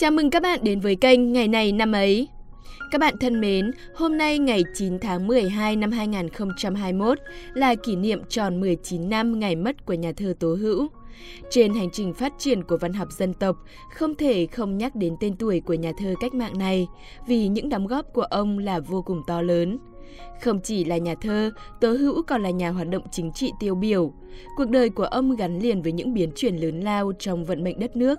Chào mừng các bạn đến với kênh Ngày này năm ấy. Các bạn thân mến, hôm nay ngày 9 tháng 12 năm 2021 là kỷ niệm tròn 19 năm ngày mất của nhà thơ Tố Hữu. Trên hành trình phát triển của văn học dân tộc, không thể không nhắc đến tên tuổi của nhà thơ cách mạng này, vì những đóng góp của ông là vô cùng to lớn. Không chỉ là nhà thơ, Tố Hữu còn là nhà hoạt động chính trị tiêu biểu. Cuộc đời của ông gắn liền với những biến chuyển lớn lao trong vận mệnh đất nước.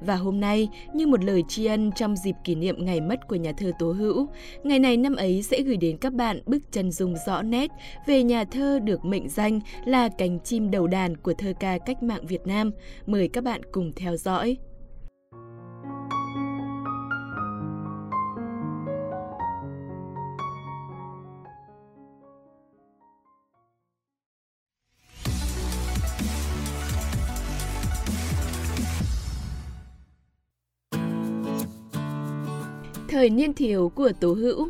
Và hôm nay, như một lời tri ân trong dịp kỷ niệm ngày mất của nhà thơ Tố Hữu, Ngày này năm ấy sẽ gửi đến các bạn bức chân dung rõ nét về nhà thơ được mệnh danh là cánh chim đầu đàn của thơ ca cách mạng Việt Nam. Mời các bạn cùng theo dõi. Thời niên thiếu của Tố Hữu.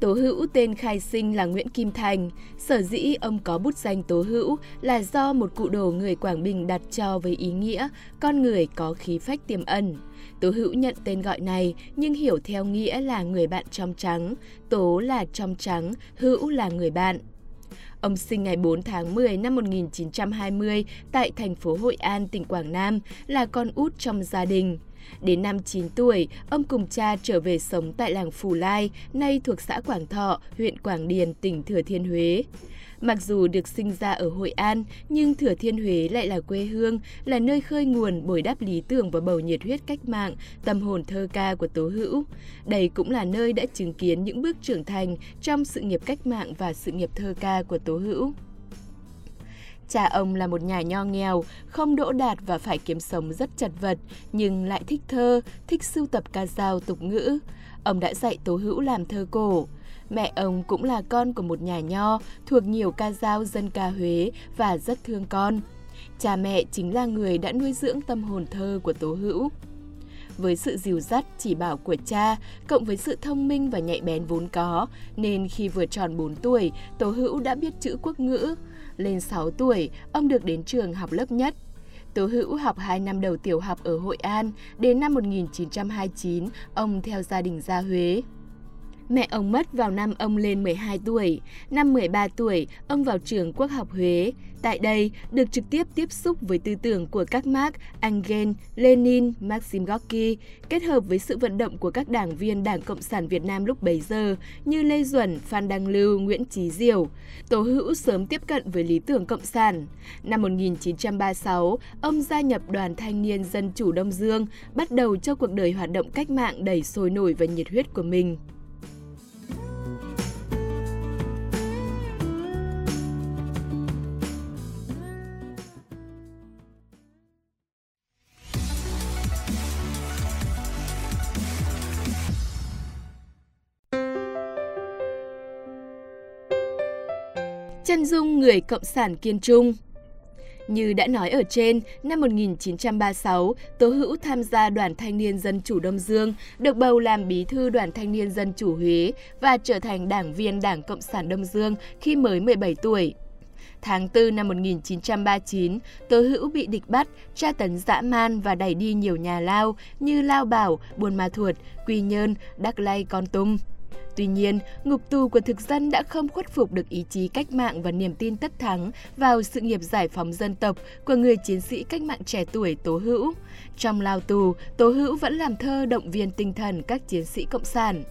Tố Hữu tên khai sinh là Nguyễn Kim Thành. Sở dĩ ông có bút danh Tố Hữu là do một cụ đồ người Quảng Bình đặt cho với ý nghĩa con người có khí phách tiềm ẩn. Tố Hữu nhận tên gọi này nhưng hiểu theo nghĩa là người bạn trong trắng. Tố là trong trắng, Hữu là người bạn. Ông sinh ngày 4 tháng 10 năm 1920 tại thành phố Hội An, tỉnh Quảng Nam, là con út trong gia đình. Đến năm 9 tuổi, ông cùng cha trở về sống tại làng Phù Lai, nay thuộc xã Quảng Thọ, huyện Quảng Điền, tỉnh Thừa Thiên Huế. Mặc dù được sinh ra ở Hội An, nhưng Thừa Thiên Huế lại là quê hương, là nơi khơi nguồn bồi đắp lý tưởng và bầu nhiệt huyết cách mạng, tâm hồn thơ ca của Tố Hữu. Đây cũng là nơi đã chứng kiến những bước trưởng thành trong sự nghiệp cách mạng và sự nghiệp thơ ca của Tố Hữu. Cha ông là một nhà nho nghèo, không đỗ đạt và phải kiếm sống rất chật vật, nhưng lại thích thơ, thích sưu tập ca dao tục ngữ. Ông đã dạy Tố Hữu làm thơ cổ. Mẹ ông cũng là con của một nhà nho, thuộc nhiều ca dao dân ca Huế và rất thương con. Cha mẹ chính là người đã nuôi dưỡng tâm hồn thơ của Tố Hữu. Với sự dìu dắt, chỉ bảo của cha, cộng với sự thông minh và nhạy bén vốn có, nên khi vừa tròn 4 tuổi, Tố Hữu đã biết chữ quốc ngữ. Lên 6 tuổi, ông được đến trường học lớp nhất. Tố Hữu học 2 năm đầu tiểu học ở Hội An, đến năm 1929, ông theo gia đình ra Huế. Mẹ ông mất vào năm ông lên 12 tuổi. Năm 13 tuổi, ông vào trường Quốc học Huế. Tại đây, được trực tiếp tiếp xúc với tư tưởng của các Marx, Engels, Lenin, Maxim Gorki, kết hợp với sự vận động của các đảng viên Đảng Cộng sản Việt Nam lúc bấy giờ như Lê Duẩn, Phan Đăng Lưu, Nguyễn Chí Diểu. Tố Hữu sớm tiếp cận với lý tưởng Cộng sản. Năm 1936, ông gia nhập Đoàn Thanh niên Dân chủ Đông Dương, bắt đầu cho cuộc đời hoạt động cách mạng đầy sôi nổi và nhiệt huyết của mình. Chân dung người Cộng sản kiên trung. Như đã nói ở trên, năm 1936, Tố Hữu tham gia Đoàn Thanh niên Dân chủ Đông Dương, được bầu làm bí thư Đoàn Thanh niên Dân chủ Huế và trở thành đảng viên Đảng Cộng sản Đông Dương khi mới 17 tuổi. Tháng 4 năm 1939, Tố Hữu bị địch bắt, tra tấn dã man và đẩy đi nhiều nhà lao như Lao Bảo, Buôn Ma Thuột, Quy Nhơn, Đắk Lây, Kon Tum. Tuy nhiên, ngục tù của thực dân đã không khuất phục được ý chí cách mạng và niềm tin tất thắng vào sự nghiệp giải phóng dân tộc của người chiến sĩ cách mạng trẻ tuổi Tố Hữu. Trong lao tù, Tố Hữu vẫn làm thơ động viên tinh thần các chiến sĩ cộng sản.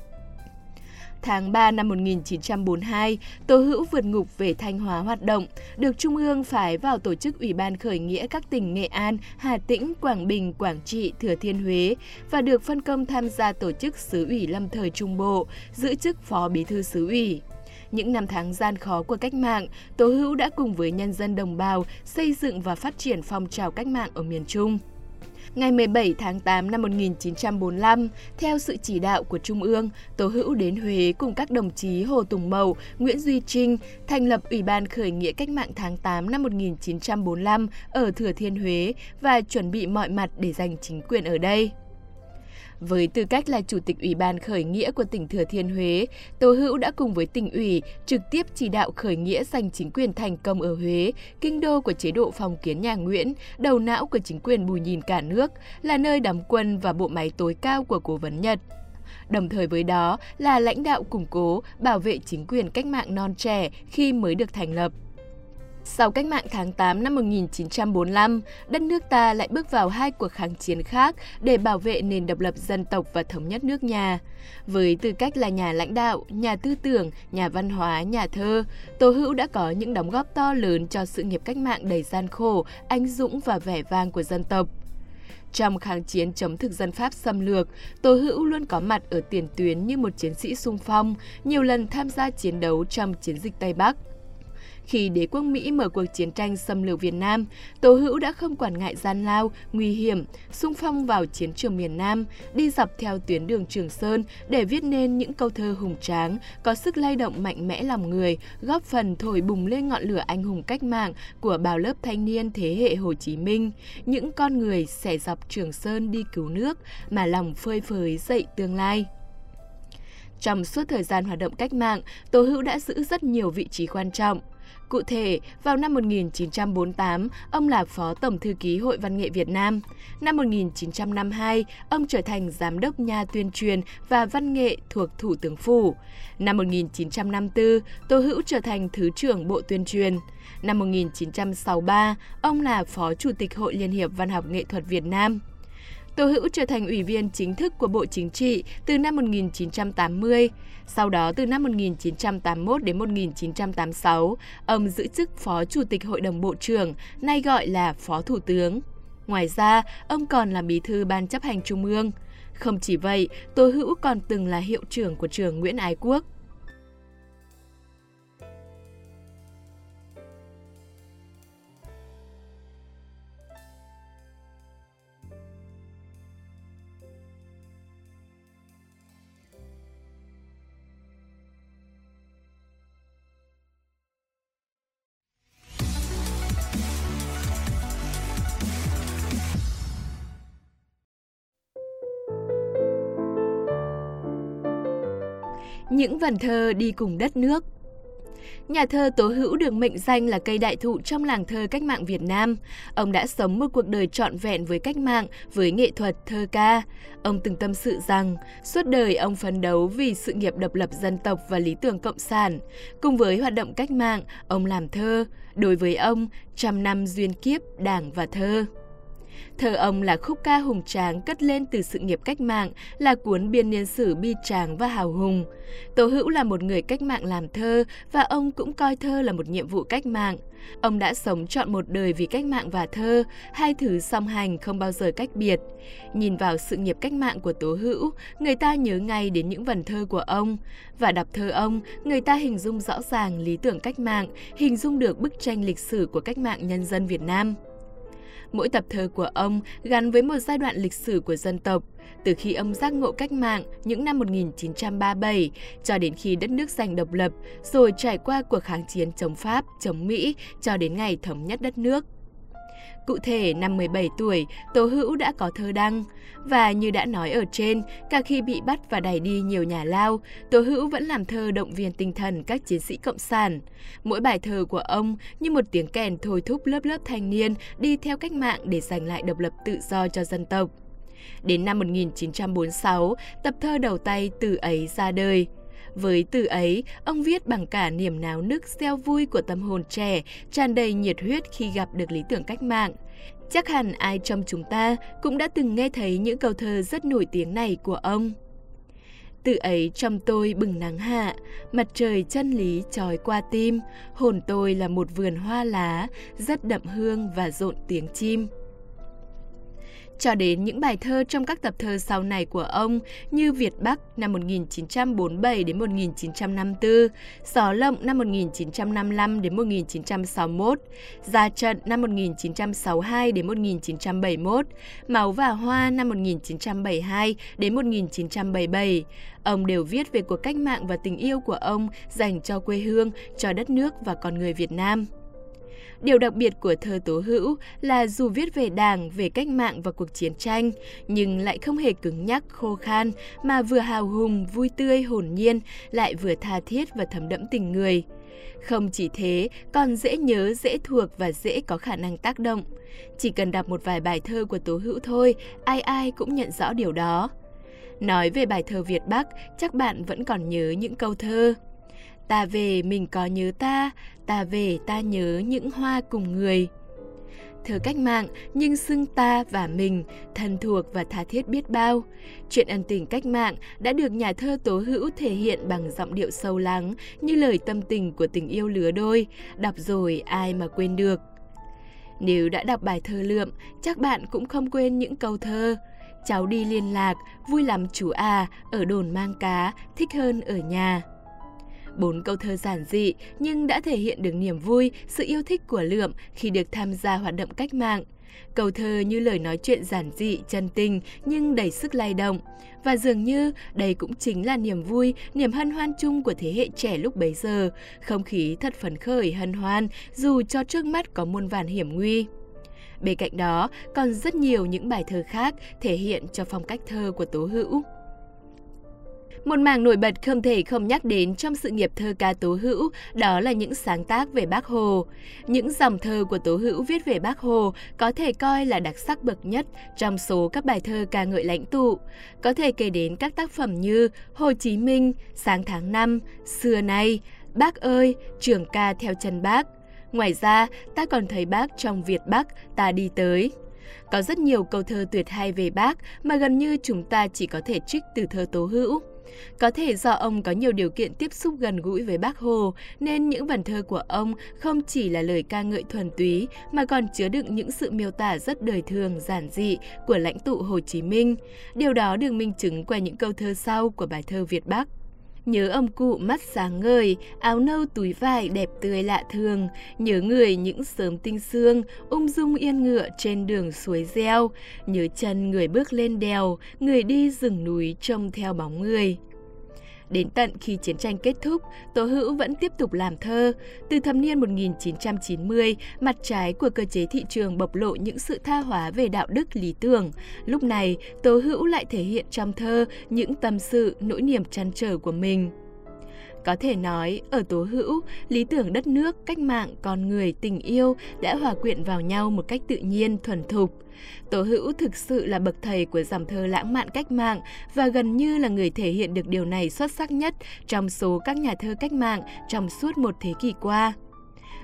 Tháng 3 năm 1942, Tố Hữu vượt ngục về Thanh Hóa hoạt động, được Trung ương phái vào tổ chức Ủy ban khởi nghĩa các tỉnh Nghệ An, Hà Tĩnh, Quảng Bình, Quảng Trị, Thừa Thiên Huế và được phân công tham gia tổ chức Xứ ủy lâm thời Trung Bộ, giữ chức Phó Bí thư Xứ ủy. Những năm tháng gian khó của cách mạng, Tố Hữu đã cùng với nhân dân đồng bào xây dựng và phát triển phong trào cách mạng ở miền Trung. Ngày 17 tháng 8 năm 1945, theo sự chỉ đạo của Trung ương, Tố Hữu đến Huế cùng các đồng chí Hồ Tùng Mậu, Nguyễn Duy Trinh thành lập Ủy ban khởi nghĩa cách mạng tháng 8 năm 1945 ở Thừa Thiên Huế và chuẩn bị mọi mặt để giành chính quyền ở đây. Với tư cách là Chủ tịch Ủy ban Khởi nghĩa của tỉnh Thừa Thiên Huế, Tố Hữu đã cùng với tỉnh ủy trực tiếp chỉ đạo khởi nghĩa giành chính quyền thành công ở Huế, kinh đô của chế độ phong kiến nhà Nguyễn, đầu não của chính quyền bù nhìn cả nước, là nơi đóng quân và bộ máy tối cao của cố vấn Nhật. Đồng thời với đó là lãnh đạo củng cố, bảo vệ chính quyền cách mạng non trẻ khi mới được thành lập. Sau cách mạng tháng 8 năm 1945, đất nước ta lại bước vào hai cuộc kháng chiến khác để bảo vệ nền độc lập dân tộc và thống nhất nước nhà. Với tư cách là nhà lãnh đạo, nhà tư tưởng, nhà văn hóa, nhà thơ, Tố Hữu đã có những đóng góp to lớn cho sự nghiệp cách mạng đầy gian khổ, anh dũng và vẻ vang của dân tộc. Trong kháng chiến chống thực dân Pháp xâm lược, Tố Hữu luôn có mặt ở tiền tuyến như một chiến sĩ xung phong, nhiều lần tham gia chiến đấu trong chiến dịch Tây Bắc. Khi đế quốc Mỹ mở cuộc chiến tranh xâm lược Việt Nam, Tố Hữu đã không quản ngại gian lao, nguy hiểm, xung phong vào chiến trường miền Nam, đi dọc theo tuyến đường Trường Sơn để viết nên những câu thơ hùng tráng, có sức lay động mạnh mẽ lòng người, góp phần thổi bùng lên ngọn lửa anh hùng cách mạng của bao lớp thanh niên thế hệ Hồ Chí Minh, những con người xẻ dọc Trường Sơn đi cứu nước mà lòng phơi phới dậy tương lai. Trong suốt thời gian hoạt động cách mạng, Tố Hữu đã giữ rất nhiều vị trí quan trọng. Cụ thể, vào năm 1948, ông là Phó Tổng Thư ký Hội Văn nghệ Việt Nam. Năm 1952, ông trở thành Giám đốc Nha tuyên truyền và văn nghệ thuộc Thủ tướng Phủ. Năm 1954, Tố Hữu trở thành Thứ trưởng Bộ Tuyên truyền. Năm 1963, ông là Phó Chủ tịch Hội Liên hiệp Văn học Nghệ thuật Việt Nam. Tố Hữu trở thành Ủy viên chính thức của Bộ Chính trị từ năm 1980. Sau đó, từ năm 1981 đến 1986, ông giữ chức Phó Chủ tịch Hội đồng Bộ trưởng, nay gọi là Phó Thủ tướng. Ngoài ra, ông còn là Bí thư Ban chấp hành Trung ương. Không chỉ vậy, Tố Hữu còn từng là hiệu trưởng của trường Nguyễn Ái Quốc. Những vần thơ đi cùng đất nước. Nhà thơ Tố Hữu được mệnh danh là cây đại thụ trong làng thơ cách mạng Việt Nam. Ông đã sống một cuộc đời trọn vẹn với cách mạng, với nghệ thuật, thơ ca. Ông từng tâm sự rằng, suốt đời ông phấn đấu vì sự nghiệp độc lập dân tộc và lý tưởng cộng sản. Cùng với hoạt động cách mạng, ông làm thơ. Đối với ông, trăm năm duyên kiếp, đảng và thơ. Thơ ông là khúc ca hùng tráng cất lên từ sự nghiệp cách mạng, là cuốn biên niên sử bi tráng và hào hùng. Tố Hữu là một người cách mạng làm thơ và ông cũng coi thơ là một nhiệm vụ cách mạng. Ông đã sống trọn một đời vì cách mạng và thơ, hai thứ song hành không bao giờ cách biệt. Nhìn vào sự nghiệp cách mạng của Tố Hữu, người ta nhớ ngay đến những vần thơ của ông. Và đọc thơ ông, người ta hình dung rõ ràng lý tưởng cách mạng, hình dung được bức tranh lịch sử của cách mạng nhân dân Việt Nam. Mỗi tập thơ của ông gắn với một giai đoạn lịch sử của dân tộc, từ khi ông giác ngộ cách mạng những năm 1937 cho đến khi đất nước giành độc lập, rồi trải qua cuộc kháng chiến chống Pháp, chống Mỹ cho đến ngày thống nhất đất nước. Cụ thể, năm 17 tuổi, Tố Hữu đã có thơ đăng. Và như đã nói ở trên, cả khi bị bắt và đày đi nhiều nhà lao, Tố Hữu vẫn làm thơ động viên tinh thần các chiến sĩ cộng sản. Mỗi bài thơ của ông như một tiếng kèn thôi thúc lớp lớp thanh niên đi theo cách mạng để giành lại độc lập tự do cho dân tộc. Đến năm 1946, tập thơ đầu tay Từ ấy ra đời. Với Từ ấy, ông viết bằng cả niềm náo nức reo vui của tâm hồn trẻ, tràn đầy nhiệt huyết khi gặp được lý tưởng cách mạng. Chắc hẳn ai trong chúng ta cũng đã từng nghe thấy những câu thơ rất nổi tiếng này của ông. Từ ấy trong tôi bừng nắng hạ, mặt trời chân lý chói qua tim, hồn tôi là một vườn hoa lá, rất đậm hương và rộn tiếng chim. Cho đến những bài thơ trong các tập thơ sau này của ông như Việt Bắc năm 1947 đến 1954, Gió Lộng năm 1955 đến 1961, Gia Trận năm 1962 đến 1971, Máu và Hoa năm 1972 đến 1977, ông đều viết về cuộc cách mạng và tình yêu của ông dành cho quê hương, cho đất nước và con người Việt Nam. Điều đặc biệt của thơ Tố Hữu là dù viết về Đảng, về cách mạng và cuộc chiến tranh, nhưng lại không hề cứng nhắc, khô khan, mà vừa hào hùng, vui tươi, hồn nhiên, lại vừa tha thiết và thấm đẫm tình người. Không chỉ thế, còn dễ nhớ, dễ thuộc và dễ có khả năng tác động. Chỉ cần đọc một vài bài thơ của Tố Hữu thôi, ai ai cũng nhận rõ điều đó. Nói về bài thơ Việt Bắc, chắc bạn vẫn còn nhớ những câu thơ. Ta về mình có nhớ ta về ta nhớ những hoa cùng người. Thơ cách mạng nhưng xưng ta và mình, thân thuộc và tha thiết biết bao. Chuyện ân tình cách mạng đã được nhà thơ Tố Hữu thể hiện bằng giọng điệu sâu lắng như lời tâm tình của tình yêu lứa đôi, đọc rồi ai mà quên được. Nếu đã đọc bài thơ Lượm, chắc bạn cũng không quên những câu thơ. Cháu đi liên lạc, vui lắm chú à, ở đồn mang cá, thích hơn ở nhà. 4 câu thơ giản dị nhưng đã thể hiện được niềm vui, sự yêu thích của Lượm khi được tham gia hoạt động cách mạng. Câu thơ như lời nói chuyện giản dị, chân tình nhưng đầy sức lay động. Và dường như đây cũng chính là niềm vui, niềm hân hoan chung của thế hệ trẻ lúc bấy giờ. Không khí thật phấn khởi, hân hoan dù cho trước mắt có muôn vàn hiểm nguy. Bên cạnh đó còn rất nhiều những bài thơ khác thể hiện cho phong cách thơ của Tố Hữu. Một mảng nổi bật không thể không nhắc đến trong sự nghiệp thơ ca Tố Hữu đó là những sáng tác về Bác Hồ. Những dòng thơ của Tố Hữu viết về Bác Hồ có thể coi là đặc sắc bậc nhất trong số các bài thơ ca ngợi lãnh tụ. Có thể kể đến các tác phẩm như Hồ Chí Minh, Sáng tháng 5, Xưa nay, Bác ơi, Trường ca theo chân Bác. Ngoài ra, ta còn thấy Bác trong Việt Bắc, ta đi tới. Có rất nhiều câu thơ tuyệt hay về Bác mà gần như chúng ta chỉ có thể trích từ thơ Tố Hữu. Có thể do ông có nhiều điều kiện tiếp xúc gần gũi với Bác Hồ, nên những vần thơ của ông không chỉ là lời ca ngợi thuần túy mà còn chứa đựng những sự miêu tả rất đời thường, giản dị của lãnh tụ Hồ Chí Minh. Điều đó được minh chứng qua những câu thơ sau của bài thơ Việt Bắc. Nhớ ông cụ mắt sáng ngời, áo nâu túi vải đẹp tươi lạ thường. Nhớ người những sớm tinh sương, ung dung yên ngựa trên đường suối reo. Nhớ chân người bước lên đèo, người đi rừng núi trông theo bóng người. Đến tận khi chiến tranh kết thúc, Tố Hữu vẫn tiếp tục làm thơ. Từ thập niên 1990, mặt trái của cơ chế thị trường bộc lộ những sự tha hóa về đạo đức lý tưởng. Lúc này, Tố Hữu lại thể hiện trong thơ những tâm sự, nỗi niềm trăn trở của mình. Có thể nói, ở Tố Hữu, lý tưởng đất nước, cách mạng, con người, tình yêu đã hòa quyện vào nhau một cách tự nhiên, thuần thục. Tố Hữu thực sự là bậc thầy của dòng thơ lãng mạn cách mạng và gần như là người thể hiện được điều này xuất sắc nhất trong số các nhà thơ cách mạng trong suốt một thế kỷ qua.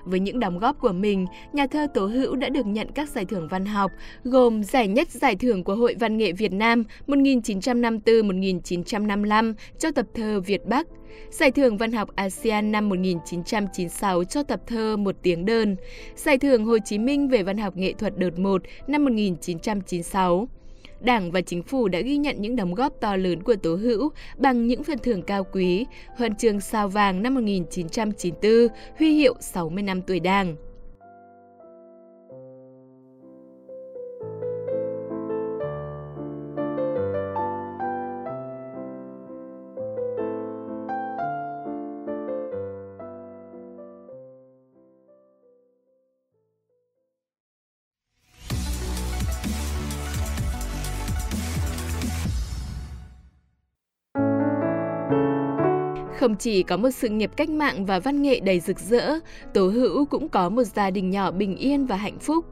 Với những đóng góp của mình, nhà thơ Tố Hữu đã được nhận các giải thưởng văn học, gồm giải nhất giải thưởng của Hội Văn nghệ Việt Nam 1954-1955 cho tập thơ Việt Bắc, giải thưởng văn học ASEAN năm 1996 cho tập thơ Một tiếng đơn, giải thưởng Hồ Chí Minh về văn học nghệ thuật đợt 1 năm 1996. Đảng và Chính phủ đã ghi nhận những đóng góp to lớn của Tố Hữu bằng những phần thưởng cao quý, huân chương Sao vàng năm 1994, huy hiệu 60 năm tuổi Đảng. Không chỉ có một sự nghiệp cách mạng và văn nghệ đầy rực rỡ, Tố Hữu cũng có một gia đình nhỏ bình yên và hạnh phúc.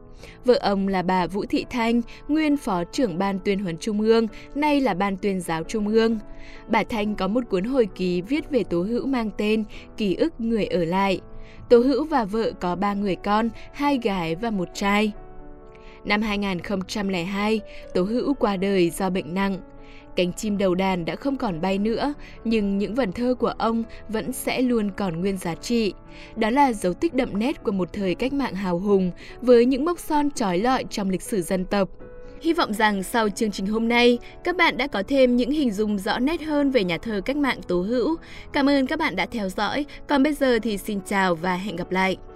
Vợ ông là bà Vũ Thị Thanh, nguyên Phó trưởng Ban Tuyên huấn Trung ương, nay là Ban Tuyên giáo Trung ương. Bà Thanh có một cuốn hồi ký viết về Tố Hữu mang tên Ký ức người ở lại. Tố Hữu và vợ có 3 người con, 2 gái và 1 trai. Năm 2002, Tố Hữu qua đời do bệnh nặng. Cánh chim đầu đàn đã không còn bay nữa, nhưng những vần thơ của ông vẫn sẽ luôn còn nguyên giá trị. Đó là dấu tích đậm nét của một thời cách mạng hào hùng với những mốc son chói lọi trong lịch sử dân tộc. Hy vọng rằng sau chương trình hôm nay, các bạn đã có thêm những hình dung rõ nét hơn về nhà thơ cách mạng Tố Hữu. Cảm ơn các bạn đã theo dõi. Còn bây giờ thì xin chào và hẹn gặp lại!